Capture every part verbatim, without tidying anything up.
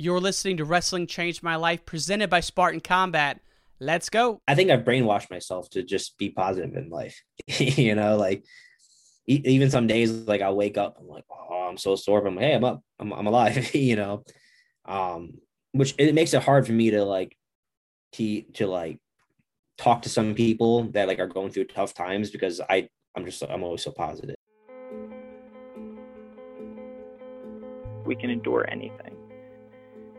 You're listening to Wrestling Changed My Life, presented by Spartan Combat. Let's go. I think I've brainwashed myself to just be positive in life. You know, like e even some days, like I wake up, I'm like, oh, I'm so sore. But I'm like, hey, I'm up. I'm, I'm alive, you know, um, which it makes it hard for me to like, to, to like talk to some people that like are going through tough times, because I, I'm just, I'm always so positive. We can endure anything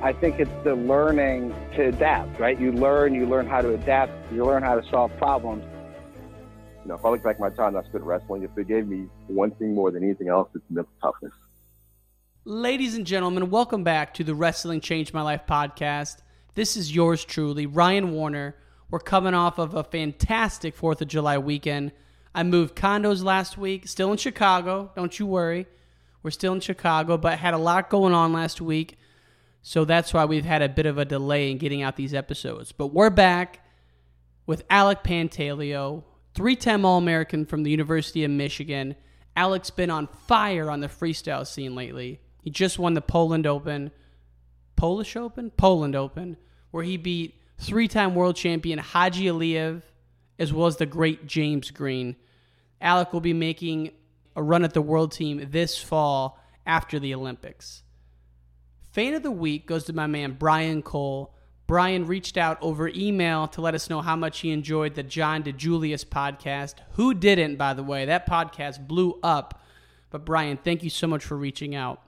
I think it's the learning to adapt, right? You learn, you learn how to adapt, you learn how to solve problems. You know, if I look back at my time I spent wrestling, if it gave me one thing more than anything else, it's mental toughness. Ladies and gentlemen, welcome back to the Wrestling Changed My Life podcast. This is yours truly, Ryan Warner. We're coming off of a fantastic fourth of July weekend. I moved condos last week, still in Chicago, don't you worry. We're still in Chicago, but had a lot going on last week. So that's why we've had a bit of a delay in getting out these episodes. But we're back with Alec Pantaleo, three-time All-American from the University of Michigan. Alec's been on fire on the freestyle scene lately. He just won the Poland Open. Polish Open? Poland Open, where he beat three-time world champion Haji Aliyev, as well as the great James Green. Alec will be making a run at the world team this fall after the Olympics. Fan of the week goes to my man, Brian Cole. Brian reached out over email to let us know how much he enjoyed the John DeJulius podcast. Who didn't, by the way? That podcast blew up. But Brian, thank you so much for reaching out.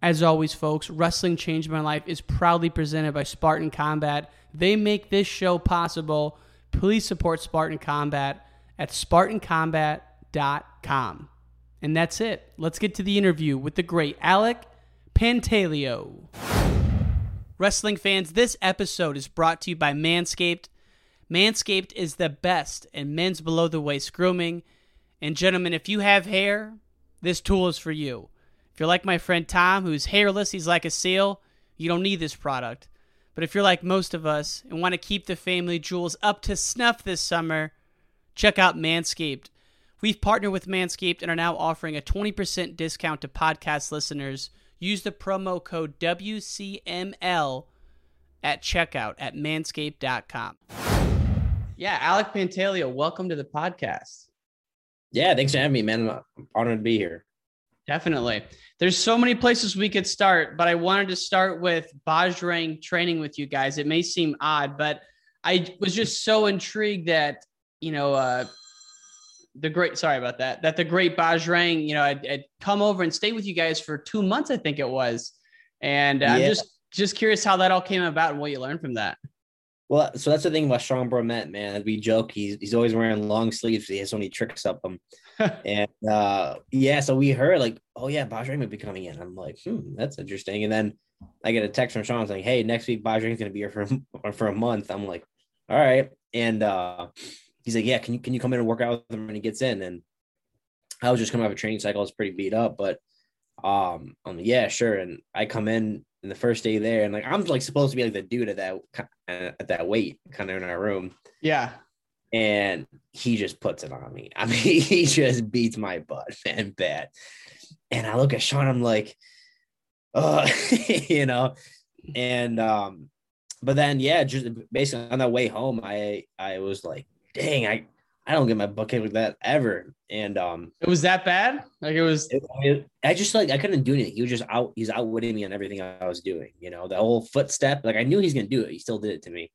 As always, folks, Wrestling Changed My Life is proudly presented by Spartan Combat. They make this show possible. Please support Spartan Combat at spartan combat dot com. And that's it. Let's get to the interview with the great Alec Pantaleo. Wrestling fans, this episode is brought to you by Manscaped. Manscaped is the best in men's below-the-waist grooming. And gentlemen, if you have hair, this tool is for you. If you're like my friend Tom, who's hairless, he's like a seal, you don't need this product. But if you're like most of us and want to keep the family jewels up to snuff this summer, check out Manscaped. We've partnered with Manscaped and are now offering a twenty percent discount to podcast listeners. Use the promo code W C M L at checkout at manscaped dot com. Yeah, Alec Pantaleo, welcome to the podcast. Yeah, thanks for having me, man. I'm honored to be here. Definitely. There's so many places we could start, but I wanted to start with Bajrang training with you guys. It may seem odd, but I was just so intrigued that, you know, uh, The great, sorry about that, that the great Bajrang, you know, I'd, I'd come over and stay with you guys for two months, I think it was. And uh, yeah. I'm just, just curious how that all came about and what you learned from that. Well, so that's the thing about Sean Bormet, man. We joke, he's, he's always wearing long sleeves. He has so many tricks up him. and uh, yeah, so we heard like, oh yeah, Bajrang would be coming in. I'm like, hmm, that's interesting. And then I get a text from Sean saying, hey, next week Bajrang's going to be here for, for a month. I'm like, all right. And, uh, he's like, yeah, can you can you come in and work out with him when he gets in? And I was just coming off a training cycle. I was pretty beat up, but um, I'm like, yeah, sure. And I come in and the first day there, and like I'm like supposed to be like the dude at that at that weight, kind of in our room. Yeah. And he just puts it on me. I mean, he just beats my butt, man, bad. And I look at Sean, I'm like, uh, you know, and um, but then yeah, just basically on that way home, I I was like, dang, I, I don't get my butt kicked like that ever. And um, it was that bad. Like it was, it, it, I just like, I couldn't do anything. He was just out. He's outwitting me on everything I was doing, you know, the whole footstep. Like I knew he's going to do it. He still did it to me.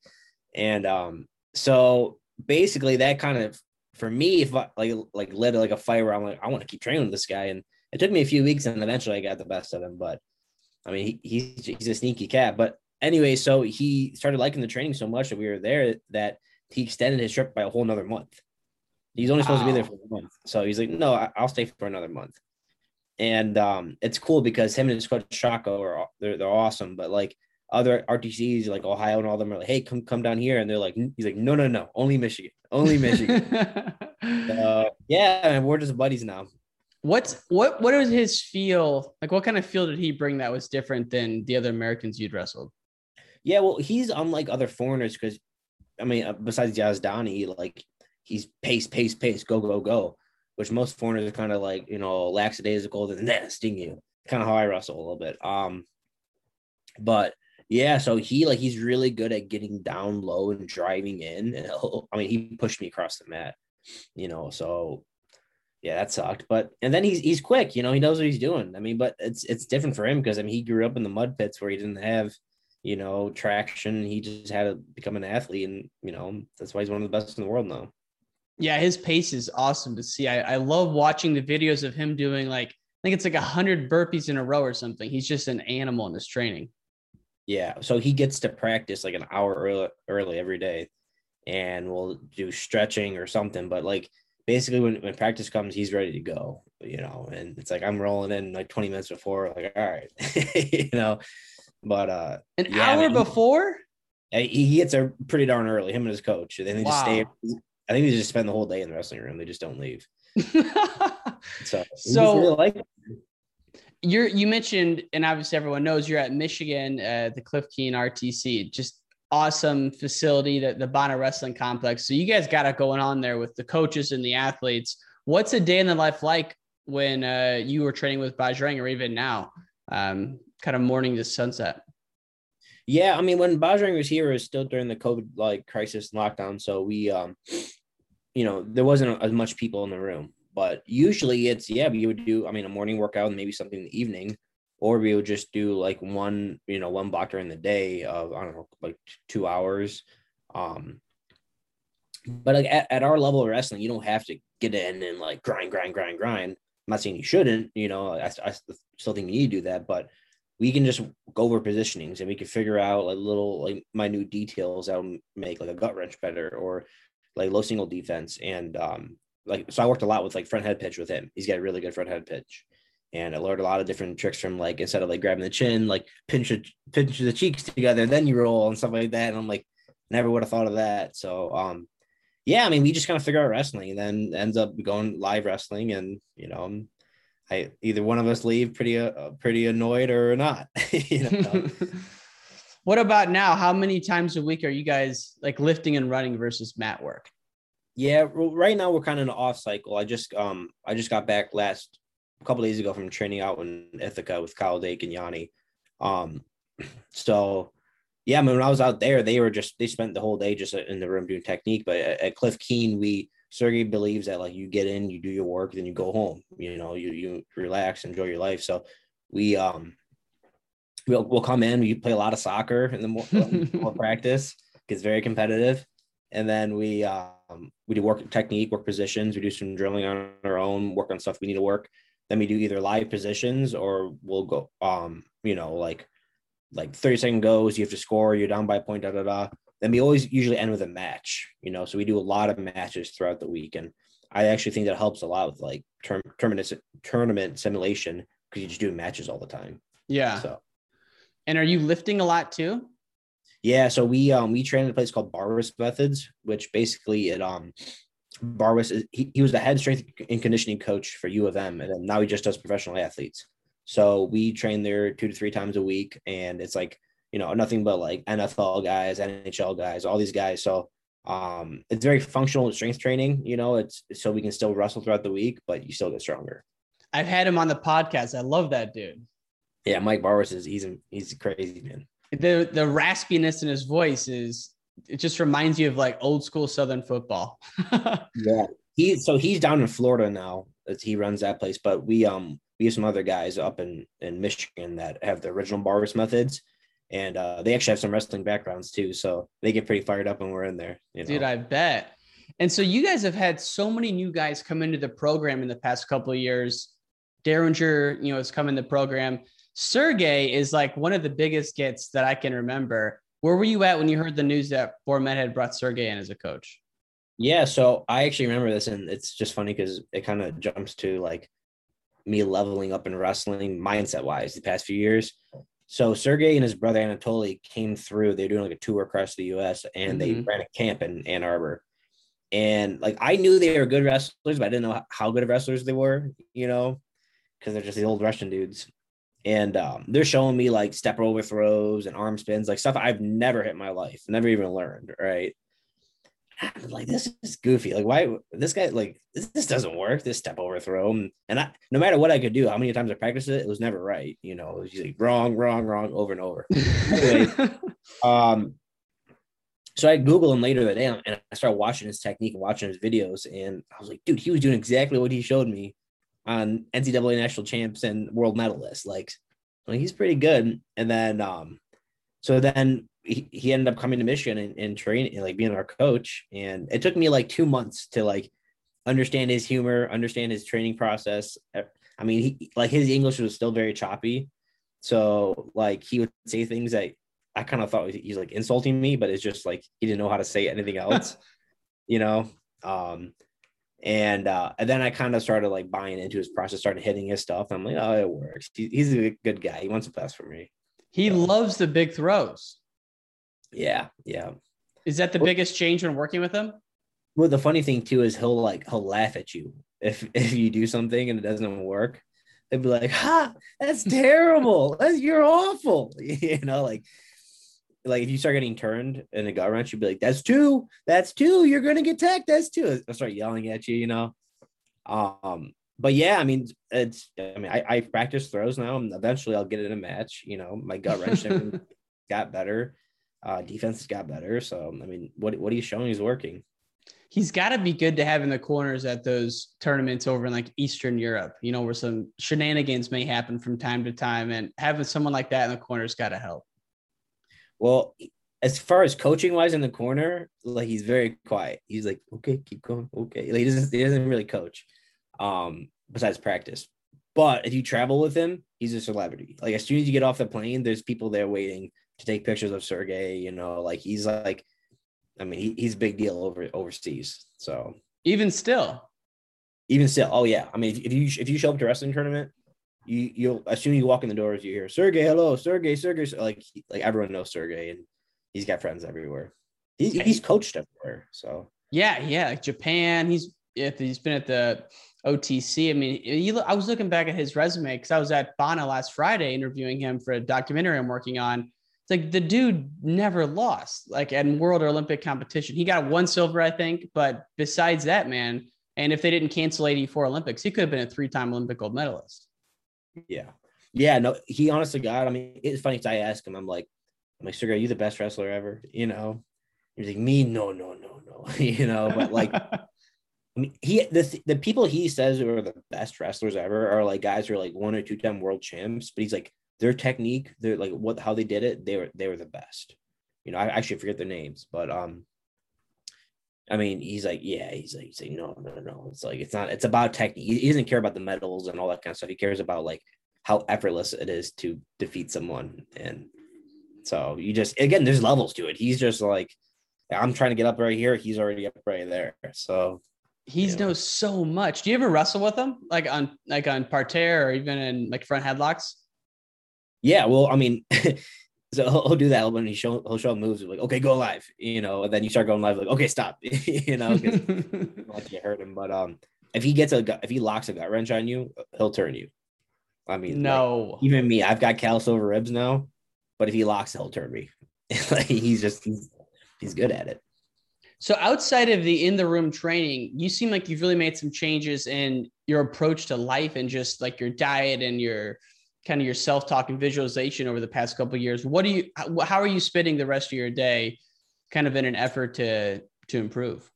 And um, so basically that kind of, for me, if I, like, like led to like a fight where I'm like, I want to keep training with this guy. And it took me a few weeks and eventually I got the best of him. But I mean, he, he's, he's a sneaky cat, but anyway, so he started liking the training so much that we were there that he extended his trip by a whole nother month. He's only supposed wow. to be there for a month. So he's like, no, I'll stay for another month. And um, it's cool because him and his coach Shaco are they're, they're awesome. But like other R T Cs like Ohio and all of them are like, hey, come come down here. And they're like, he's like, no, no, no, only Michigan, only Michigan. uh, yeah, and we're just buddies now. What's what what was his feel? Like what kind of feel did he bring that was different than the other Americans you'd wrestled? Yeah, well, he's unlike other foreigners because, I mean, besides Yazdani, like he's pace, pace, pace, go, go, go, which most foreigners are kind of like, you know, lackadaisical, than that sting you, kind of how I wrestle a little bit. Um, but yeah, so he like he's really good at getting down low and driving in. And I mean, he pushed me across the mat, you know, so yeah, that sucked. But and then he's he's quick, you know, he knows what he's doing. I mean, but it's it's different for him because I mean he grew up in the mud pits where he didn't have, you know, traction. He just had to become an athlete, and you know that's why he's one of the best in the world now. Yeah, his pace is awesome to see. I, I love watching the videos of him doing like I think it's like a hundred burpees in a row or something. He's just an animal in his training. Yeah, so he gets to practice like an hour early, early every day, and we'll do stretching or something. But like basically, when, when practice comes, he's ready to go. You know, and it's like I'm rolling in like twenty minutes before. Like all right, you know. But uh, an yeah, hour I mean, before he gets there pretty darn early, him and his coach. And then they wow. just stay. I think they just spend the whole day in the wrestling room. They just don't leave. so, so really like you're, you mentioned, and obviously everyone knows you're at Michigan, uh, the Cliff Keen R T C, just awesome facility that the Bonner Wrestling Complex. So you guys got it going on there with the coaches and the athletes. What's a day in the life like when uh, you were training with Bajrang or even now? Um, kind of morning to sunset. Yeah. I mean, when Bajrang was here, it was still during the COVID like crisis and lockdown. So we, um, you know, there wasn't as much people in the room, but usually it's, yeah, we would do, I mean, a morning workout and maybe something in the evening, or we would just do like one, you know, one block during the day of, I don't know, like two hours. Um, but like at, at our level of wrestling, you don't have to get in and like grind, grind, grind, grind. I'm not saying you shouldn't, you know, I, I still think you need to do that, but we can just go over positionings and we can figure out like little like minute details that'll make like a gut wrench better or like low single defense. And um, like, so I worked a lot with like front head pitch with him. He's got a really good front head pitch. And I learned a lot of different tricks from like, instead of like grabbing the chin, like pinch, pinch the cheeks together, then you roll and stuff like that. And I'm like, never would have thought of that. So um, yeah, I mean, we just kind of figure out wrestling and then ends up going live wrestling and, you know, I, either one of us leave pretty uh, pretty annoyed or not. You know? What about now? How many times a week are you guys like lifting and running versus mat work? Yeah, well, right now we're kind of in an off cycle. I just um I just got back last a couple days ago from training out in Ithaca with Kyle Dake and Yanni. Um, so yeah, I mean, when I was out there, they were just they spent the whole day just in the room doing technique. But at, at Cliff Keen, we Sergey believes that like you get in, you do your work, then you go home, you know, you, you relax, enjoy your life. So we, um, we'll, we'll come in, we play a lot of soccer and then we'll, we'll practice, gets very competitive. And then we, um, we do work technique, work positions. We do some drilling on our own, work on stuff we need to work. Then we do either live positions or we'll go, um, you know, like, like thirty second goes, you have to score, you're down by a point, da, da, da. Then we always usually end with a match, you know, so we do a lot of matches throughout the week. And I actually think that helps a lot with like term, terminus, tournament simulation because you just do matches all the time. Yeah. So, and are you lifting a lot too? Yeah. So we, um, we train at a place called Barwis Methods, which basically it, um, Barwis, is, he, he was the head strength and conditioning coach for U of M. And then now he just does professional athletes. So we train there two to three times a week. And it's like, you know, nothing but like N F L guys, N H L guys, all these guys. So um, it's very functional strength training, you know, it's so we can still wrestle throughout the week, but you still get stronger. I've had him on the podcast. I love that dude. Yeah. Mike Barwis is, he's, he's crazy, man. The, the raspiness in his voice is it just reminds you of like old school Southern football. Yeah. He, so he's down in Florida now. He runs that place, but we, um, we have some other guys up in, in Michigan that have the original Barwis methods, and uh, they actually have some wrestling backgrounds too. So they get pretty fired up when we're in there. You know? Dude, I bet. And so you guys have had so many new guys come into the program in the past couple of years. Derringer, you know, has come in the program. Sergey is like one of the biggest gets that I can remember. Where were you at when you heard the news that Bormet had brought Sergey in as a coach? Yeah. So I actually remember this, and it's just funny because it kind of jumps to like me leveling up in wrestling mindset wise the past few years. So Sergey and his brother Anatoly came through. They were doing like a tour across the U S, and mm-hmm. they ran a camp in Ann Arbor. And like, I knew they were good wrestlers, but I didn't know how good of wrestlers they were, you know, because they're just the old Russian dudes. And um, they're showing me like step overthrows and arm spins, like stuff I've never hit in my life, never even learned. Right. I'm like, this is goofy. Like, why this guy, like, this, this doesn't work, this step overthrow. And I, no matter what I could do, how many times I practiced it, it was never right. You know, it was like wrong, wrong, wrong over and over. Anyway, um, so I Googled him later that day, and I started watching his technique and watching his videos. And I was like, dude, he was doing exactly what he showed me on N C double A national champs and world medalists. Like, like he's pretty good. And then, um, so then he, he ended up coming to Michigan and, and training and like being our coach. And it took me like two months to like understand his humor, understand his training process. I mean, he, like his English was still very choppy. So like he would say things that I kind of thought he's like insulting me, but it's just like, he didn't know how to say anything else, you know? Um, And, uh, and then I kind of started like buying into his process, started hitting his stuff. I'm like, oh, it works. He, he's a good guy. He wants the best for me. He so. loves the big throws. Yeah. Yeah. Is that the well, biggest change when working with him? Well, the funny thing too, is he'll like, he'll laugh at you. If, if you do something and it doesn't work, they'd be like, ha, that's terrible. That's, you're awful. You know, like, like if you start getting turned in a gut wrench, you'd be like, that's two, that's two, you're going to get tagged, that's two. I'll start yelling at you, you know? Um, but yeah, I mean, it's, I mean, I, I practice throws now, and eventually I'll get in a match, you know, my gut wrench got better. Uh, defense got better. So, I mean, what, what he's showing is working. He's got to be good to have in the corners at those tournaments over in like Eastern Europe, you know, where some shenanigans may happen from time to time, and having someone like that in the corner's got to help. Well, as far as coaching wise in the corner, like he's very quiet. He's like, okay, keep going. Okay. Like he doesn't, he doesn't really coach um, besides practice. But if you travel with him, he's a celebrity. Like as soon as you get off the plane, there's people there waiting to take pictures of Sergey, you know, like he's like, I mean, he, he's a big deal over overseas. So even still, even still. Oh yeah. I mean, if, if you, if you show up to a wrestling tournament, You, you'll as soon as you walk in the doors, you hear Sergey, hello, Sergey, Sergey. Like, like everyone knows Sergey, and he's got friends everywhere. He's he's coached everywhere. So yeah, yeah, like Japan. He's he's been at the O T C. I mean, he, I was looking back at his resume because I was at Bonna last Friday interviewing him for a documentary I'm working on. It's like the dude never lost, like at World or Olympic competition. He got one silver, I think, but besides that, man. And if they didn't cancel eighty-four Olympics, he could have been a three-time Olympic gold medalist. Yeah. Yeah. No, he honestly got, I mean, it's funny because I asked him, I'm like, I'm like, Sergey, are you the best wrestler ever? You know, he's like, me? No, no, no, no. You know, but like, I mean, he, the, the people he says are the best wrestlers ever are like guys who are like one or two time world champs, but he's like, their technique, they're like what, how they did it. They were, they were the best, you know, I actually forget their names, but, um, I mean, he's like, yeah, he's like, he's like, no, no, no. It's like, it's not, it's about technique. He, he doesn't care about the medals and all that kind of stuff. He cares about like how effortless it is to defeat someone. And so you just, again, there's levels to it. He's just like, I'm trying to get up right here. He's already up right there. So he knows so much. Do you ever wrestle with him? Like on, like on parterre or even in like front headlocks? Yeah. Well, I mean, so he'll, he'll do that when he show he'll show moves like, okay, go live, you know, and then you start going live like, okay, stop, you know, because like you hurt him. But um, if he gets a if he locks a gut wrench on you, he'll turn you. I mean, no, like, even me, I've got calloused over ribs now, but if he locks, he'll turn me. Like he's just he's, he's good at it. So outside of the in the room training, you seem like you've really made some changes in your approach to life and just like your diet and your kind of your self-talk and visualization over the past couple of years. What do you, how are you spending the rest of your day kind of in an effort to to improve?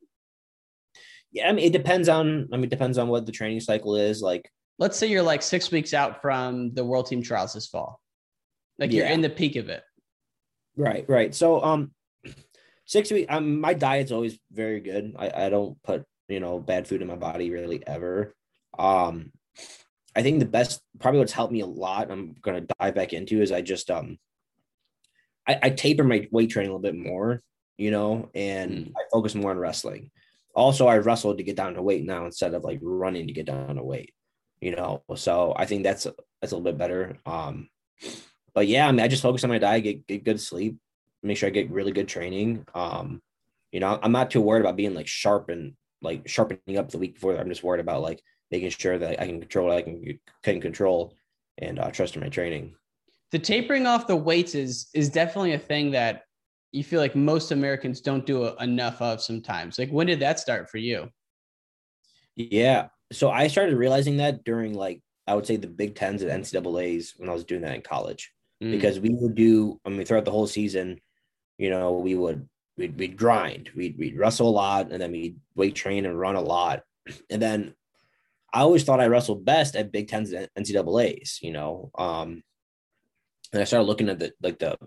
Yeah, I mean, it depends on, I mean, it depends on what the training cycle is. Like, let's say you're like six weeks out from the World Team Trials this fall. Like, yeah, you're in the peak of it. Right, right. So, um, six weeks, um, my diet's always very good. I, I don't put, you know, bad food in my body really ever. Um, I think the best, probably what's helped me a lot, I'm going to dive back into, is I just, um, I, I taper my weight training a little bit more, you know, and mm. I focus more on wrestling. Also, I wrestle to get down to weight now instead of like running to get down to weight, you know? So I think that's, that's a little bit better. Um, but yeah, I mean, I just focus on my diet, get, get good sleep, make sure I get really good training. Um, you know, I'm not too worried about being like sharp and like sharpening up the week before. I'm just worried about like making sure that I can control what I can, can control and uh, trust in my training. The tapering off the weights is, is definitely a thing that you feel like most Americans don't do a, enough of sometimes. Like, when did that start for you? Yeah. So I started realizing that during like, I would say the Big Tens and N C double A's when I was doing that in college, mm. because we would do, I mean, throughout the whole season, you know, we would, we'd, we'd grind, we'd, we'd wrestle a lot, and then we'd weight train and run a lot. And then I always thought I wrestled best at Big Tens and N C double A's, you know? Um, and I started looking at the, like the,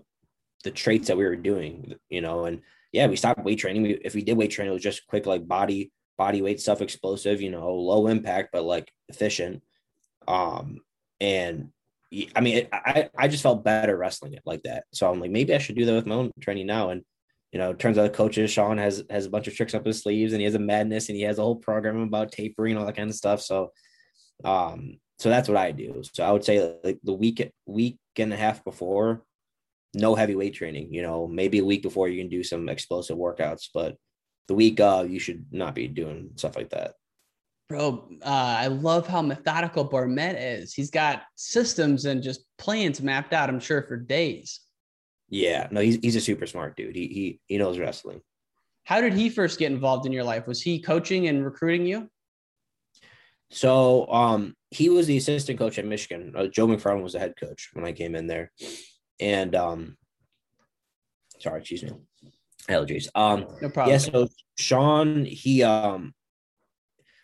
the traits that we were doing, you know, and yeah, we stopped weight training. We, if we did weight training, it was just quick, like body, body weight stuff, explosive, you know, low impact, but like efficient. Um, and I mean, it, I, I just felt better wrestling it like that. So I'm like, maybe I should do that with my own training now. And, you know, it turns out the coaches, Sean has, has a bunch of tricks up his sleeves, and he has a madness, and he has a whole program about tapering and all that kind of stuff. So, um, so that's what I do. So I would say like the week, week and a half before, no heavy weight training, you know, maybe a week before you can do some explosive workouts, but the week of, you should not be doing stuff like that. Bro, uh, I love how methodical Bormet is. He's got systems and just plans mapped out, I'm sure, for days. Yeah, no, he's he's a super smart dude. He he he knows wrestling. How did he first get involved in your life? Was he coaching and recruiting you? So um, he was the assistant coach at Michigan. Uh, Joe McFarland was the head coach when I came in there. And, um, sorry, excuse me, allergies. Um, no problem. Yeah, so Sean, he, um,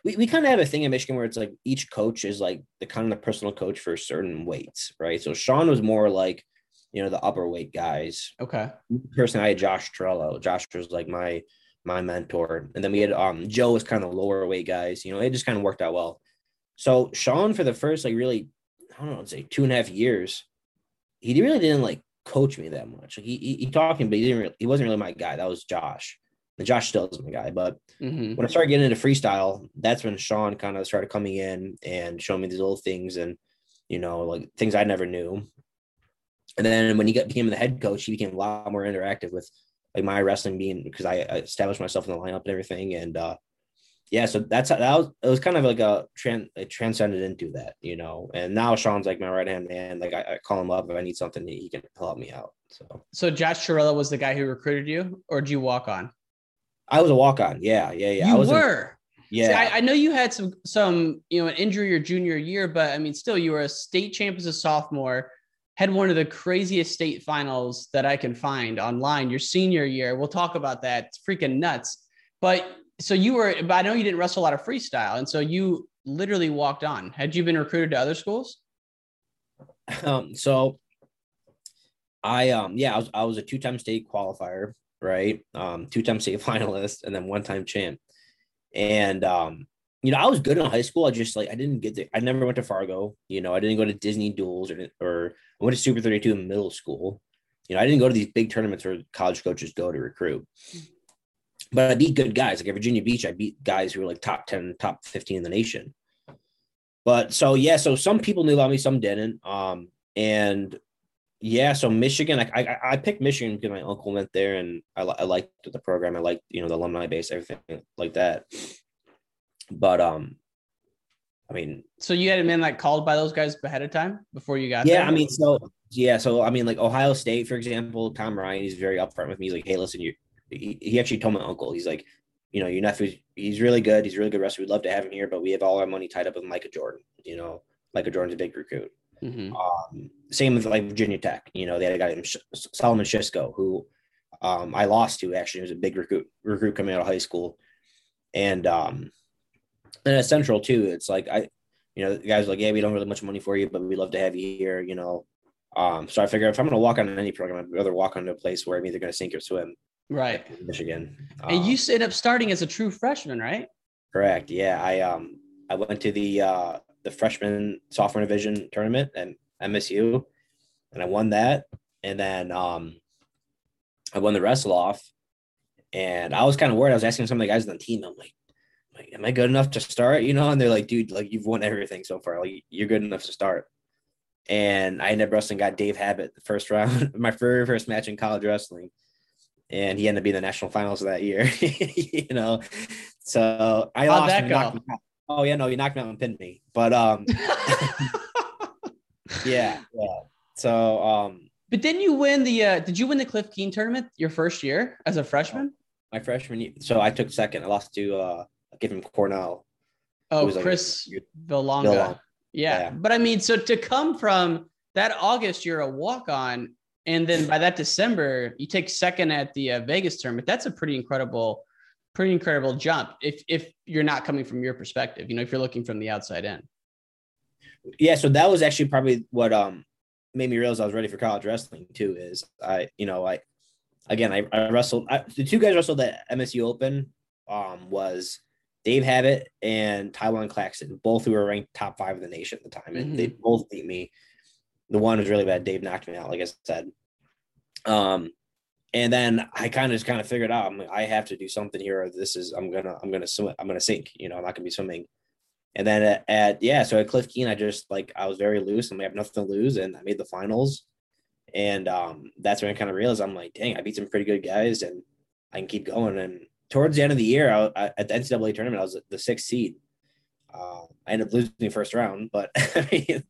we, we kind of have a thing in Michigan where it's like each coach is like the kind of the personal coach for certain weights, right? So Sean was more like, you know, the upper weight guys. Okay. Person I had Josh Churella. Josh was like my, my mentor. And then we had, um, Joe was kind of the lower weight guys, you know, it just kind of worked out well. So Sean, for the first, like really, I don't know, say two and a half years, he really didn't like coach me that much. Like he, he, he talked to me, but he didn't really, he wasn't really my guy. That was Josh. And Josh still is my guy. But mm-hmm. when I started getting into freestyle, that's when Sean kind of started coming in and showing me these little things and, you know, like things I never knew. And then when he got, became the head coach, he became a lot more interactive with like my wrestling being, because I established myself in the lineup and everything. And uh, yeah, so that's how that was, it was kind of like a trans it transcended into that, you know, and now Sean's like my right hand man. Like I, I call him up if I need something, he can help me out. So, so Josh Churella was the guy who recruited you, or did you walk on? I was a walk on. Yeah. Yeah. Yeah. You I was were. In, yeah. See, I, I know you had some, some, you know, an injury your junior year, but I mean, still you were a state champ as a sophomore, had one of the craziest state finals that I can find online your senior year. We'll talk about that. It's freaking nuts. But so you were, but I know you didn't wrestle a lot of freestyle. And so you literally walked on. Had you been recruited to other schools? Um, so I, um, yeah, I was, I was a two-time state qualifier, right? Um, two-time state finalist and then one-time champ. And, um, you know, I was good in high school. I just like, I didn't get to, I never went to Fargo. You know, I didn't go to Disney duels or, or I went to Super thirty-two in middle school. You know, I didn't go to these big tournaments where college coaches go to recruit. But I beat good guys. Like at Virginia Beach, I beat guys who were like top ten, top fifteen in the nation. But so, yeah, so some people knew about me, some didn't. Um, and yeah, so Michigan, I, I, I picked Michigan because my uncle went there and I, I liked the program. I liked, you know, the alumni base, everything like that. But, um, I mean. So you hadn't been like called by those guys ahead of time before you got yeah, there? Yeah, I mean, so, yeah. So, I mean, like Ohio State, for example, Tom Ryan, he's very upfront with me. He's like, hey, listen, you he actually told my uncle, he's like, you know, your nephew, he's really good. He's a really good wrestler. We'd love to have him here, but we have all our money tied up with Micah Jordan. You know, Micah Jordan's a big recruit. Mm-hmm. Um, same with like Virginia Tech. You know, they had a guy named Solomon Shisko who um, I lost to, actually. It was a big recruit, recruit coming out of high school. And, um, and it's central too. It's like, I, you know, the guys are like, yeah, we don't really have much money for you, but we'd love to have you here, you know? Um, so I figure if I'm going to walk on any program, I'd rather walk onto a place where I'm either going to sink or swim. Right. Michigan. Um, and you ended up starting as a true freshman, right? Correct. Yeah. I, um, I went to the, uh, the freshman sophomore division tournament at M S U, and I won that. And then, um, I won the wrestle off, and I was kind of worried. I was asking some of the guys on the team, I'm like, am I good enough to start? You know? And they're like, dude, like, you've won everything so far. Like, you're good enough to start. And I ended up wrestling, got Dave Habit the first round, my very first match in college wrestling. And he ended up being the national finals of that year, you know? So I How'd lost. That go? Oh yeah, no, you knocked me out and pinned me, but, um, yeah, yeah. So, um, but didn't you win the, uh, did you win the Cliff Keen tournament your first year as a freshman? My freshman year. So I took second. I lost to, uh, give him Cornell. Oh, Chris like, Vilonga. Vilonga. Yeah. yeah. But I mean, so to come from that August, you're a walk-on, and then by that December, you take second at the uh, Vegas tournament. That's a pretty incredible, pretty incredible jump. If, if you're not coming from your perspective, you know, if you're looking from the outside in. Yeah. So that was actually probably what, um, made me realize I was ready for college wrestling too, is I, you know, I, again, I, I wrestled, I, the two guys wrestled at M S U Open, um, was Dave Habit and Taiwan Claxton, both who were ranked top five of the nation at the time. And mm-hmm. they both beat me. The one was really bad. Dave knocked me out, like I said. Um, and then I kind of just kind of figured out, I'm like, I have to do something here. Or this is, I'm going to, I'm going to swim. I'm going to sink, you know, I'm not going to be swimming. And then at, at, yeah. So at Cliff Keen, I just like, I was very loose and I have nothing to lose. And I made the finals. And um, that's when I kind of realized, I'm like, dang, I beat some pretty good guys and I can keep going. And towards the end of the year, I, I, at the N C double A tournament, I was the sixth seed. Uh, I ended up losing the first round, but I mean,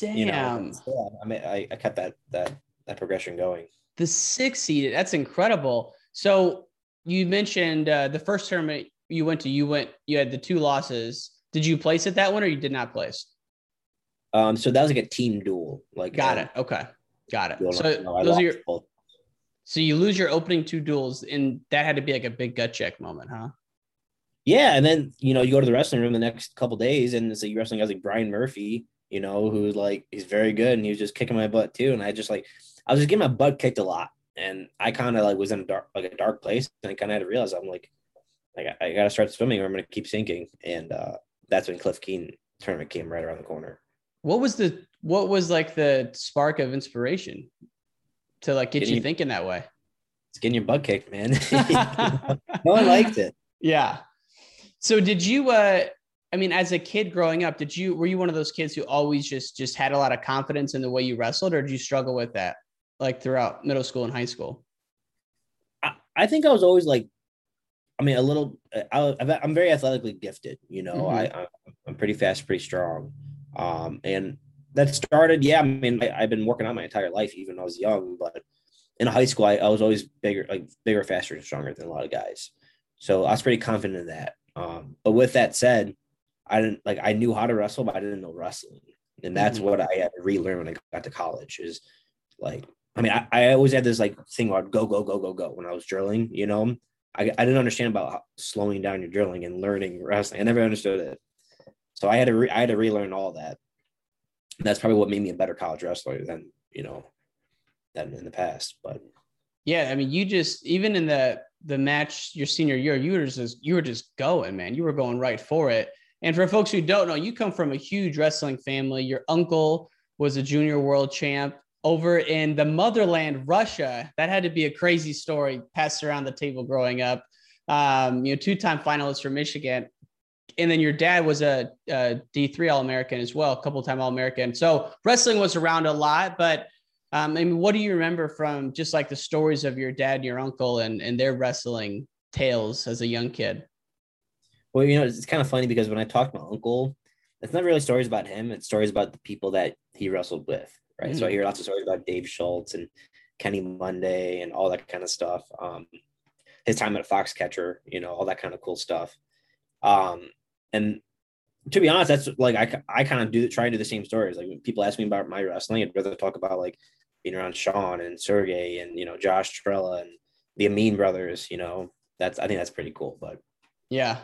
damn, you know, yeah, I mean, I, I kept that that that progression going. The sixth seed, that's incredible. So you mentioned uh, the first tournament you went to. You went, you had the two losses. Did you place at that one, or you did not place? Um, so that was like a team duel. Like, got um, it. Okay, got it. Duel. So no, those are your. Both. So you lose your opening two duels, and that had to be like a big gut check moment, huh? Yeah, and then, you know, you go to the wrestling room the next couple days, and it's like you're wrestling guys like Brian Murphy, you know, who's like, he's very good, and he was just kicking my butt too, and I just like, I was just getting my butt kicked a lot, and I kind of like was in a dark, like a dark place, and I kind of had to realize, I'm like, like I, I got to start swimming or I'm going to keep sinking, and uh, that's when Cliff Keen tournament came right around the corner. What was the, what was like the spark of inspiration to like get getting you thinking your, that way? It's getting your butt kicked, man. No one liked it. Yeah. So did you, uh, I mean, as a kid growing up, did you, were you one of those kids who always just, just had a lot of confidence in the way you wrestled, or did you struggle with that like throughout middle school and high school? I, I think I was always like, I mean, a little, I, I'm very athletically gifted, you know, mm-hmm. I, I'm pretty fast, pretty strong. Um, and that started, yeah, I mean, I, I've been working out my entire life, even when I was young, but in high school, I, I was always bigger, like bigger, faster, and stronger than a lot of guys. So I was pretty confident in that. Um, but with that said, I didn't, like, I knew how to wrestle, but I didn't know wrestling. And that's mm-hmm. what I had to relearn when I got to college is, like, I mean, I, I always had this, like, thing where I'd go, go, go, go, go when I was drilling, you know? I, I didn't understand about how, slowing down your drilling and learning wrestling. I never understood it. So I had to, re- I had to relearn all that. That's probably what made me a better college wrestler than, you know, than in the past. But yeah, I mean, you just, even in the, the match your senior year, you were just, you were just going, man, you were going right for it. And for folks who don't know, you come from a huge wrestling family. Your uncle was a junior world champ over in the motherland, Russia. That had to be a crazy story passed around the table growing up. Um, you know, two-time finalist for Michigan. And then your dad was a, a D three All-American as well, a couple-time All-American. So wrestling was around a lot, but um, I mean, what do you remember from just like the stories of your dad and your uncle and, and their wrestling tales as a young kid? Well, you know, it's, it's kind of funny because when I talk to my uncle, it's not really stories about him. It's stories about the people that he wrestled with, right? Mm-hmm. So I hear lots of stories about Dave Schultz and Kenny Monday and all that kind of stuff. Um, his time at Foxcatcher, you know, all that kind of cool stuff. Um, and to be honest, that's like, I, I kind of do try and do the same stories. Like when people ask me about my wrestling, I'd rather talk about like being around Sean and Sergey and, you know, Josh Churella and the Amin brothers, you know, that's, I think that's pretty cool. But yeah.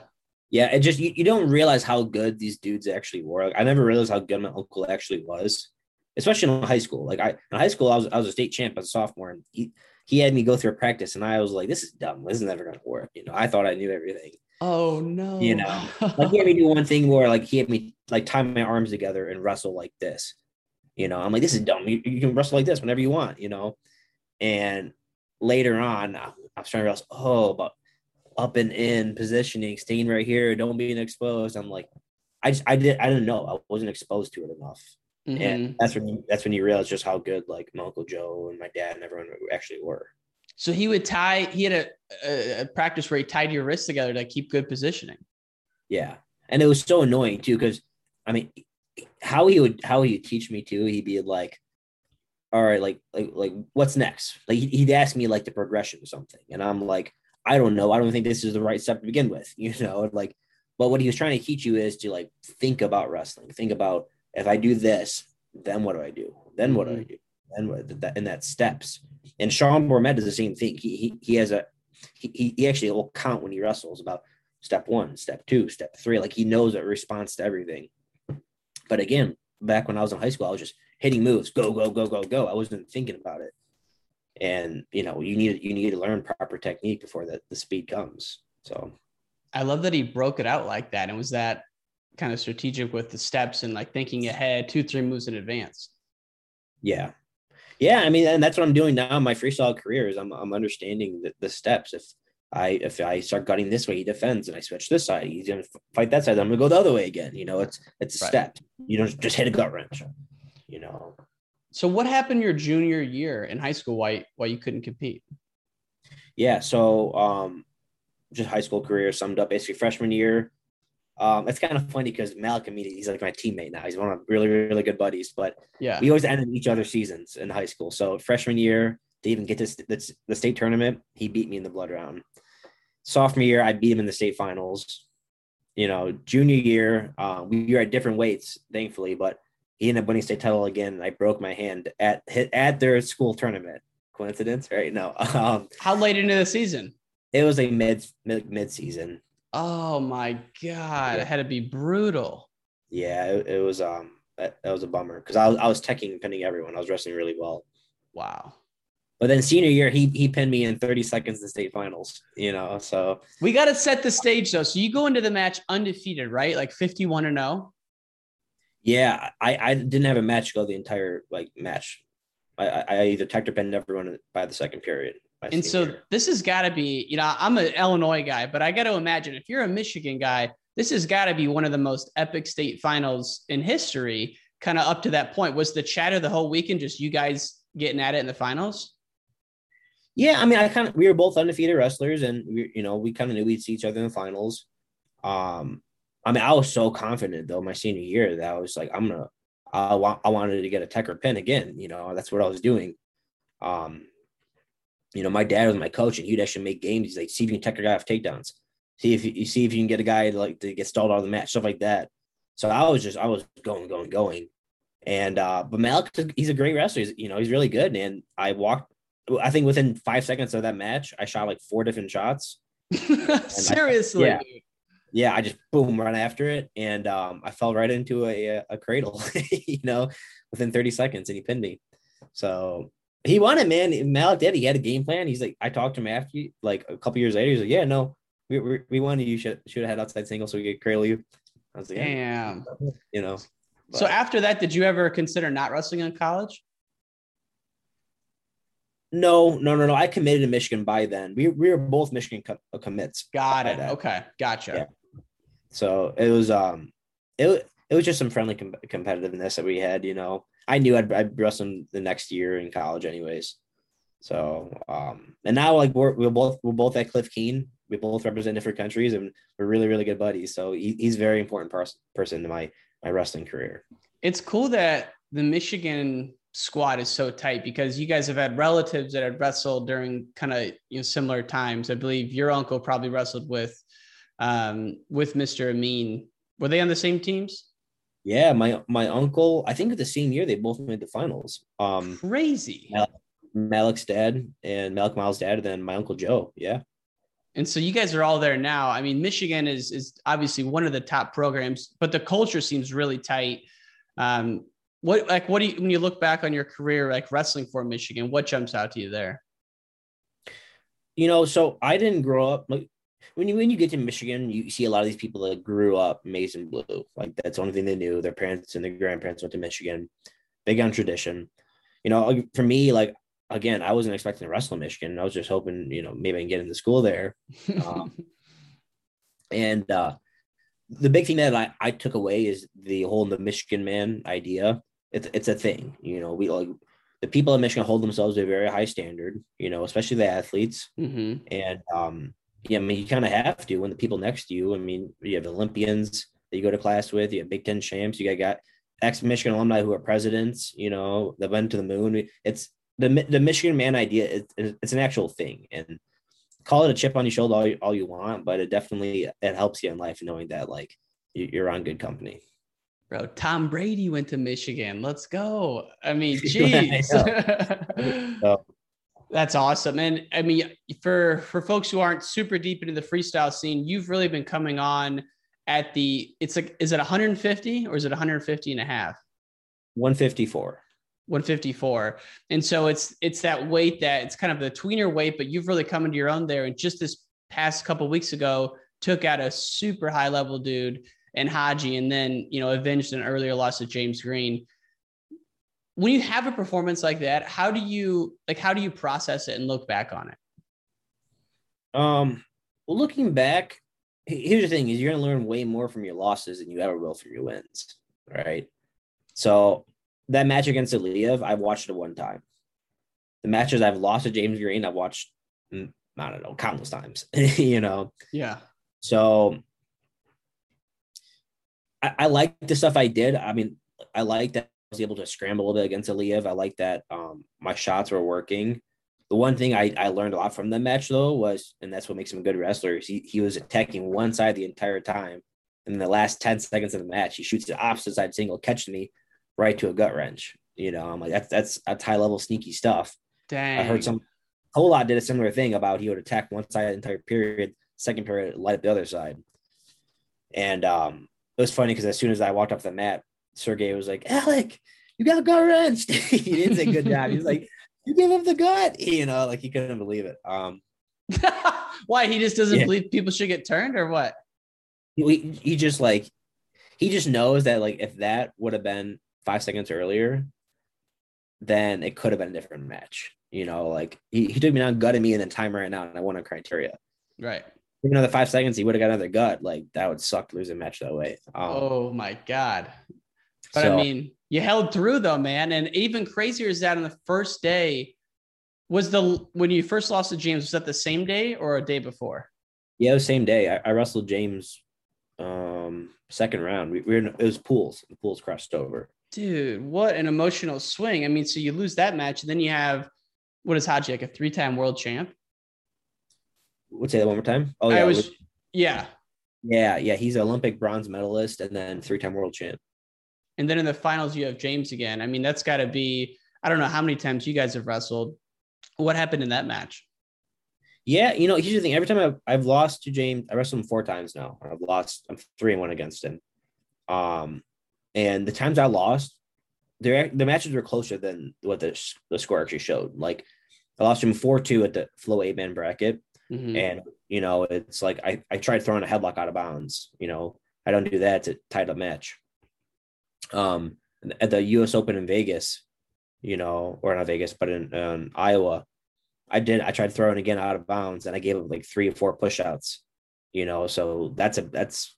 Yeah. And just, you, you don't realize how good these dudes actually were. I never realized how good my uncle actually was, especially in high school. Like I, in high school, I was, I was a state champ as a sophomore, and he, he had me go through a practice, and I was like, this is dumb. This is never going to work. You know, I thought I knew everything. Oh no. You know, like he had me do one thing where like he had me like tie my arms together and wrestle like this. You know, I'm like, this is dumb. You, you can wrestle like this whenever you want, you know? And later on, I, I was trying to realize, oh, about up and in positioning, staying right here, don't be exposed. I'm like, I just, I didn't, I didn't know. I wasn't exposed to it enough. Mm-hmm. And that's when, you, that's when you realize just how good like my Uncle Joe and my dad and everyone actually were. So he would tie, he had a, a practice where he tied your wrists together to keep good positioning. Yeah. And it was so annoying too, because I mean, how he would, how he would teach me too, he'd be like, all right, like, like, like what's next? Like he'd ask me like the progression or something. And I'm like, I don't know. I don't think this is the right step to begin with, you know? And like, but what he was trying to teach you is to like, think about wrestling, think about if I do this, then what do I do? Then what do I do? Then what, that, and that steps. And Sean Bormet is the same thing. He, he, he has a, he, he actually will count when he wrestles about step one, step two, step three. Like he knows a response to everything. But again, back when I was in high school, I was just hitting moves, go, go, go, go, go. I wasn't thinking about it. And, you know, you need, you need to learn proper technique before that the speed comes. So I love that he broke it out like that. And was that kind of strategic with the steps and like thinking ahead two, three moves in advance. Yeah. Yeah. I mean, and that's what I'm doing now in my freestyle career is I'm, I'm understanding the, the steps. If I, if I start gutting this way, he defends, and I switch this side, he's going to fight that side. I'm going to go the other way again. You know, it's, it's a right. step. You don't just hit a gut wrench, you know? So what happened your junior year in high school? Why, why you couldn't compete? Yeah. So um, just high school career summed up basically freshman year. Um, it's kind of funny because Malik Medina, he's like my teammate now. He's one of my really, really good buddies, but yeah, we always ended each other's seasons in high school. So freshman year, to even get to the, the state tournament, he beat me in the blood round. Sophomore year, I beat him in the state finals. You know, junior year, uh, we were at different weights, thankfully, but he ended up winning state title again. And I broke my hand at at their school tournament. Coincidence, right? No. Um, How late into the season? It was a mid mid mid season. Oh my God. It had to be brutal. Yeah, it, it was, um, that, that was a bummer. Cause I was, I was teching and pinning everyone. I was wrestling really well. Wow. But then senior year, he, he pinned me in thirty seconds in the state finals, you know? So we got to set the stage though. So you go into the match undefeated, right? Like fifty-one and oh. Yeah. I, I didn't have a match go the entire like match. I, I either teched or pinned everyone by the second period. And so year. This has got to be, you know, I'm an Illinois guy, but I got to imagine if you're a Michigan guy, this has got to be one of the most epic state finals in history, kind of up to that point. Was the chatter the whole weekend just you guys getting at it in the finals? Yeah, I mean, I kind of, we were both undefeated wrestlers, and, we, you know, we kind of knew we'd see each other in the finals. Um, I mean, I was so confident, though, my senior year that I was like, I'm going to, I want, I wanted to get a tech or pin again. You know, that's what I was doing. Um You know, my dad was my coach, and he'd actually make games. He's like, see if you can tech a guy off takedowns. See if you, you see if you can get a guy to like to get stalled out of the match, stuff like that. So I was just, I was going, going, going. And uh, but Malik, he's a great wrestler. He's, you know, he's really good. And I walked, I think within five seconds of that match, I shot like four different shots. Seriously. I, yeah, yeah, I just boom right after it, and um, I fell right into a a cradle, you know, within thirty seconds, and he pinned me. So. He won it, man. Malik did. He had a game plan. He's like, I talked to him after, like a couple years later. He's like, yeah, no, we we, we won. You should should have had outside single so we could cradle you. I was like, damn, yeah. You know. But. So after that, did you ever consider not wrestling in college? No, no, no, no. I committed to Michigan by then. We we were both Michigan co- commits. Got it. That. Okay, gotcha. Yeah. So it was um, it it was just some friendly com- competitiveness that we had, you know. I knew I'd, I'd wrestle him the next year in college anyways. So, um, and now like we're, we're both, we're both at Cliff Keen. We both represent different countries, and we're really, really good buddies. So he, he's a very important pers- person to my, my wrestling career. It's cool that the Michigan squad is so tight because you guys have had relatives that had wrestled during kind of, you know, similar times. I believe your uncle probably wrestled with, um, with Mister Amin. Were they on the same teams? Yeah, my my uncle, I think the same year they both made the finals. Um, Crazy. Malik's dad and Malik Miles' dad, and then my Uncle Joe. Yeah. And so you guys are all there now. I mean, Michigan is is obviously one of the top programs, but the culture seems really tight. Um, what like what do you, when you look back on your career, like wrestling for Michigan, what jumps out to you there? You know, so I didn't grow up like when you when you get to Michigan, you see a lot of these people that grew up maize and blue. Like that's the only thing they knew. Their parents and their grandparents went to Michigan. Big on tradition. You know, for me, like. Again, I wasn't expecting to wrestle in Michigan. I was just hoping, you know, maybe I can get into school there. Um, and uh, the big thing that I, I took away is the whole the Michigan man idea. It's it's a thing, you know. We like the people in Michigan hold themselves to a very high standard, you know, especially the athletes. Mm-hmm. And um, yeah, I mean, you kind of have to when the people next to you. I mean, you have Olympians that you go to class with. You have Big Ten champs. You got got ex-Michigan alumni who are presidents. You know, that went to the moon. It's The, the Michigan man idea, it, it's an actual thing, and call it a chip on your shoulder all you, all you want, but it definitely, it helps you in life knowing that like you're on good company. Bro, Tom Brady went to Michigan. Let's go. I mean, geez. I so. That's awesome. And I mean, for, for folks who aren't super deep into the freestyle scene, you've really been coming on at the, it's like, is it one hundred fifty or is it one hundred fifty and a half? one fifty-four. one fifty-four. And so it's it's that weight that it's kind of the tweener weight, but you've really come into your own there. And just this past couple of weeks ago, took out a super high level dude and Haji, and then, you know, avenged an earlier loss to James Green. When you have a performance like that, how do you like how do you process it and look back on it? Um, well, looking back, here's the thing: is you're going to learn way more from your losses than you ever will from your wins, right? So. That match against Aliyev, I've watched it one time. The matches I've lost to James Green, I've watched, I don't know, countless times, you know? Yeah. So I, I like the stuff I did. I mean, I like that I was able to scramble a little bit against Aliyev. I like that um, my shots were working. The one thing I, I learned a lot from that match, though, was, and that's what makes him a good wrestler, is he, he was attacking one side the entire time. And in the last ten seconds of the match, he shoots the opposite side single, catches me. Right to a gut wrench, you know. I'm like, that's that's that's high level sneaky stuff. Dang. I heard some Holot did a similar thing about he would attack one side the entire period, second period light up the other side. And um, it was funny because as soon as I walked off the mat, Sergey was like, "Alec, you got gut wrenched." He didn't say good job. He was like, "You gave him the gut," you know, like he couldn't believe it. Um, why he just doesn't yeah. believe people should get turned or what? He, he just like he just knows that like if that would have been five seconds earlier, then it could have been a different match. You know, like he, he took me down, gutted me, and then time ran out, and I won on criteria. Right. Even another five seconds, he would have got another gut. Like that would suck to lose a match that way. Um, oh my God. But so, I mean, you held through though, man. And even crazier is that on the first day was the, when you first lost to James, was that the same day or a day before? Yeah, it was the same day. I, I wrestled James um, second round. We, we were in, it was pools. The pools crossed over. Dude, what an emotional swing. I mean, so you lose that match, and then you have, what is Haji, like a three-time world champ? Would say that one more time? Oh, yeah. I was, yeah. Yeah, yeah. He's an Olympic bronze medalist and then three-time world champ. And then in the finals, you have James again. I mean, that's got to be, I don't know how many times you guys have wrestled. What happened in that match? Yeah, you know, here's the thing. Every time I've, I've lost to James, I wrestled him four times now. I've lost, I'm three and one against him. Um, And the times I lost, the matches were closer than what the, the score actually showed. Like, I lost him four two at the flow eight-man bracket. Mm-hmm. And, you know, it's like I, I tried throwing a headlock out of bounds. You know, I don't do that. It's a tied-up match. Um, at the U S Open in Vegas, you know, or not Vegas, but in um, Iowa, I did. I tried throwing again out of bounds, and I gave him like three or four push-outs. You know, so that's, a that's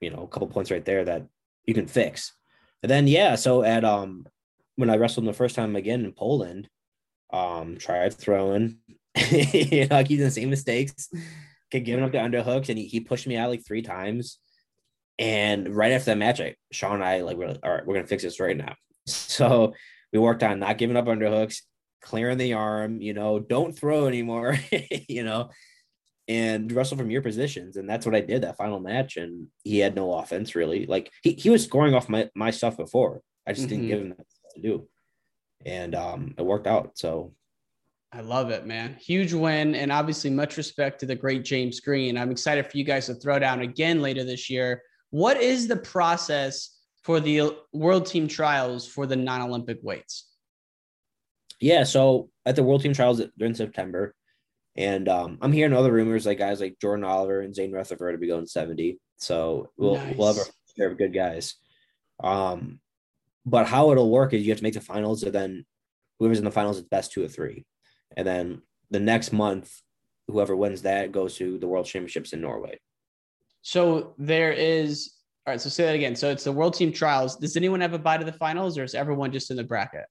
you know, a couple points right there that you can fix. And then, yeah, so at um when I wrestled the first time again in Poland, um tried throwing, you know, like he's in the same mistakes, kept giving up the underhooks, and he, he pushed me out like three times. And right after that match, I, Sean and I like, we're like, all right, we're going to fix this right now. So we worked on not giving up underhooks, clearing the arm, you know, don't throw anymore, you know, and wrestle from your positions. And that's what I did that final match. And he had no offense really. Like he, he was scoring off my, my stuff before. I just mm-hmm. didn't give him that to do. And um, it worked out. So I love it, man. Huge win, and obviously much respect to the great James Green. I'm excited for you guys to throw down again later this year. What is the process for the World Team Trials for the non-Olympic weights? Yeah, so at the World Team Trials in September, and um, I'm hearing other rumors like guys like Jordan Oliver and Zane Rutherford to be going seventy. So we'll, nice. we'll have our fair of good guys. Um, but how it'll work is you have to make the finals, and then whoever's in the finals is best two or three. And then the next month, whoever wins that goes to the World Championships in Norway. So there is – all right, so say that again. So it's the World Team Trials. Does anyone have a bye to the finals, or is everyone just in the bracket?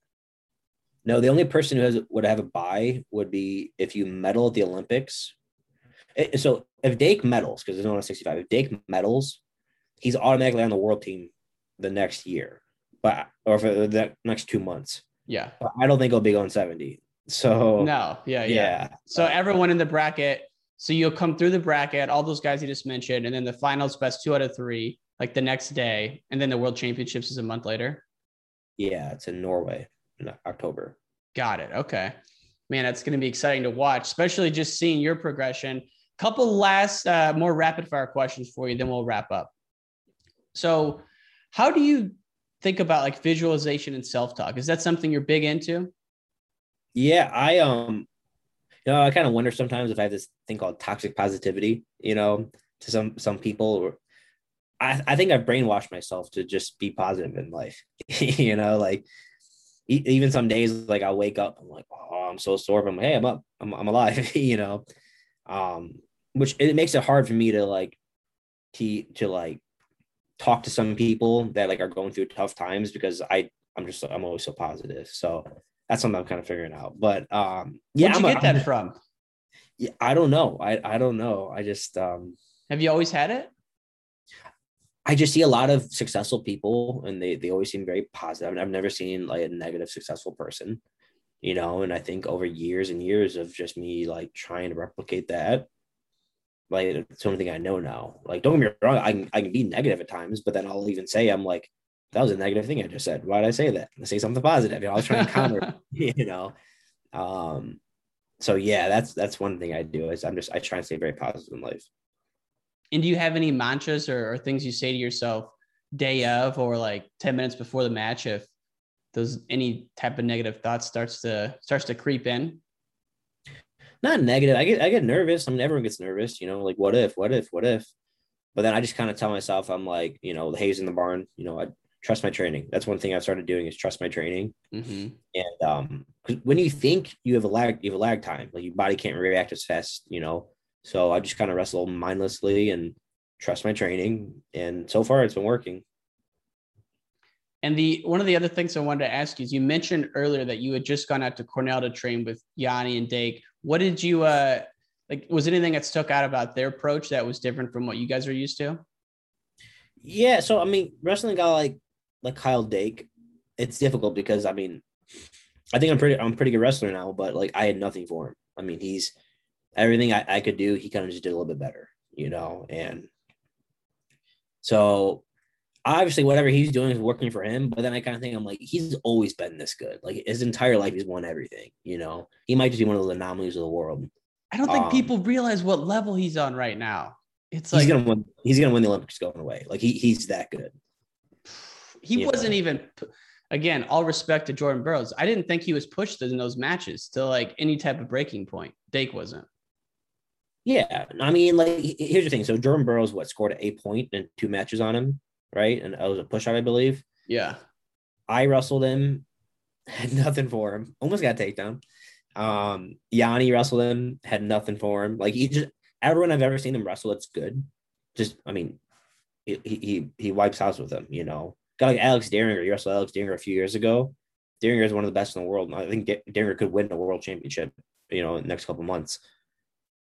No, the only person who has, would have a bye would be if you medal at the Olympics. It, so if Dake medals, because there's no one at sixty-five, if Dake medals, he's automatically on the World Team the next year, but or for the next two months. Yeah. But I don't think he'll be going seventy. So no, yeah, yeah, yeah. So everyone in the bracket. So you'll come through the bracket, all those guys you just mentioned, and then the finals best two out of three, like the next day, and then the World Championships is a month later. Yeah, it's in Norway in October. Got it. Okay, man, that's going to be exciting to watch, especially just seeing your progression. Couple last, uh, more rapid fire questions for you, then we'll wrap up. So, how do you think about like visualization and self talk? Is that something you're big into? Yeah, I um, you know, I kind of wonder sometimes if I have this thing called toxic positivity. You know, to some some people, I I think I've brainwashed myself to just be positive in life. You know, like e- even some days, like I wake up, I'm like, oh, I'm so sore, but I'm like, hey, I'm up, I'm I'm alive. You know, um, which it makes it hard for me to like to to like talk to some people that like are going through tough times because I I'm just I'm always so positive, so. That's something I'm kind of figuring out, but um, yeah, where'd you I'm get a, that I'm, from? Yeah, I don't know. I, I don't know. I just, um, have you always had it? I just see a lot of successful people and they, they always seem very positive. I mean, I've never seen like a negative successful person, you know? And I think over years and years of just me like trying to replicate that, like it's the only thing I know now. Like, don't get me wrong. I can, I can be negative at times, but then I'll even say, I'm like, that was a negative thing I just said. Why did I say that? Let's say something positive. You know, I was trying to counter, you know? Um, so yeah, that's, that's one thing I do is I'm just, I try and stay very positive in life. And do you have any mantras or, or things you say to yourself day of, or like ten minutes before the match, if those, any type of negative thoughts starts to, starts to creep in? Not negative. I get, I get nervous. I mean, everyone gets nervous, you know, like what if, what if, what if, but then I just kind of tell myself, I'm like, you know, the hay's in the barn, you know, I, trust my training. That's one thing I've started doing is trust my training. Mm-hmm. And um, cause when you think you have a lag, you have a lag time, like your body can't react as fast, you know? So I just kind of wrestle mindlessly and trust my training. And so far it's been working. And the, one of the other things I wanted to ask you is you mentioned earlier that you had just gone out to Cornell to train with Yanni and Dake. What did you, uh, like, was anything that stuck out about their approach that was different from what you guys are used to? Yeah. So, I mean, wrestling got like, like Kyle Dake, it's difficult because I mean, I think I'm pretty, I'm a pretty good wrestler now, but like I had nothing for him. I mean, he's everything I, I could do. He kind of just did a little bit better, you know? And so obviously whatever he's doing is working for him, but then I kind of think I'm like, he's always been this good. Like his entire life, he's won everything, you know, he might just be one of those anomalies of the world. I don't think um, people realize what level he's on right now. It's like, he's going to win, he's going to win the Olympics going away. Like he, he's that good. He yeah. wasn't even, again, all respect to Jordan Burroughs. I didn't think he was pushed in those matches to like any type of breaking point. Dake wasn't. Yeah. I mean, like, here's the thing. So Jordan Burroughs, what, scored an eight point and two matches on him, right? And it was a push out, I believe. Yeah. I wrestled him, had nothing for him, almost got takedown. Um, Yanni wrestled him, had nothing for him. Like, he just, everyone I've ever seen him wrestle, it's good. Just, I mean, he he, he wipes house with him, you know? Got like Alex Dieringer. You wrestled Alex Dieringer a few years ago. Derringer is one of the best in the world. And I think Derringer could win a world championship, you know, in the next couple months.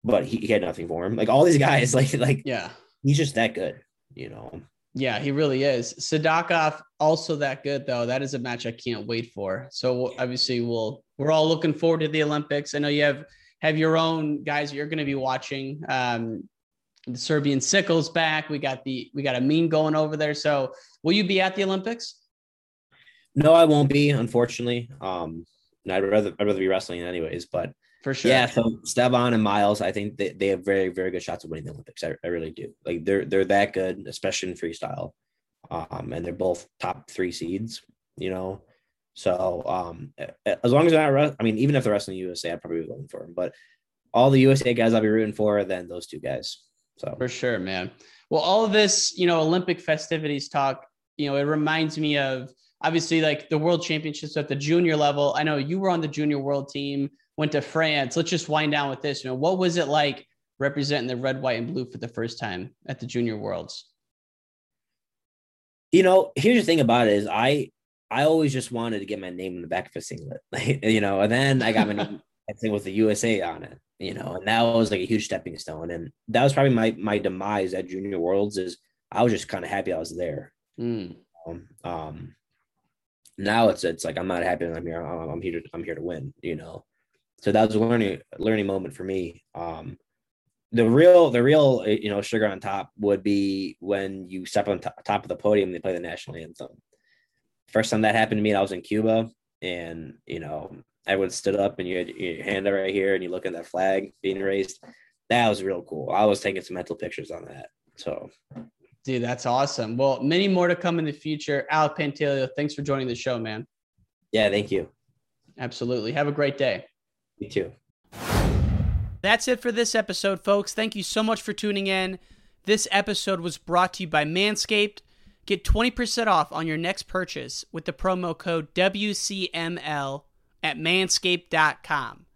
But he, he had nothing for him. Like all these guys, like, like, yeah, he's just that good, you know? Yeah, he really is. Sadakov also that good though. That is a match I can't wait for. So obviously we'll, we're all looking forward to the Olympics. I know you have, have your own guys you're going to be watching. Um, The Serbian Sickles back. We got the we got Amin going over there. So will you be at the Olympics? No, I won't be, unfortunately. Um, and I'd rather I'd rather be wrestling anyways. But for sure, yeah. So Stevan and Miles, I think they, they have very very good shots of winning the Olympics. I, I really do. Like they're they're that good, especially in freestyle, um, and they're both top three seeds. You know, so um, as long as I, I mean, even if they're wrestling U S A, I'd probably be going for them. But all the U S A guys I'll be rooting for, then those two guys. So for sure, man. Well, all of this, you know, Olympic festivities talk, you know, it reminds me of obviously like the world championships at the junior level. I know you were on the junior world team, went to France. Let's just wind down with this. You know, what was it like representing the red, white, and blue for the first time at the junior worlds? You know, here's the thing about it is I, I always just wanted to get my name in the back of a singlet, you know, and then I got my name with the U S A on it, you know, and that was like a huge stepping stone. And that was probably my, my demise at junior worlds is I was just kind of happy I was there. Mm. Um, um, now it's, it's like, I'm not happy that I'm here. I'm, I'm here to, I'm here to win, you know? So that was a learning, learning moment for me. Um, the real, the real, you know, sugar on top would be when you step on top, top of the podium, they play the national anthem. First time that happened to me, I was in Cuba and, you know, everyone stood up and you had your hand right here and you look at that flag being raised. That was real cool. I was taking some mental pictures on that. So, dude, that's awesome. Well, many more to come in the future. Alec Pantaleo, thanks for joining the show, man. Yeah, thank you. Absolutely. Have a great day. You too. That's it for this episode, folks. Thank you so much for tuning in. This episode was brought to you by Manscaped. Get twenty percent off on your next purchase with the promo code W C M L at manscaped dot com.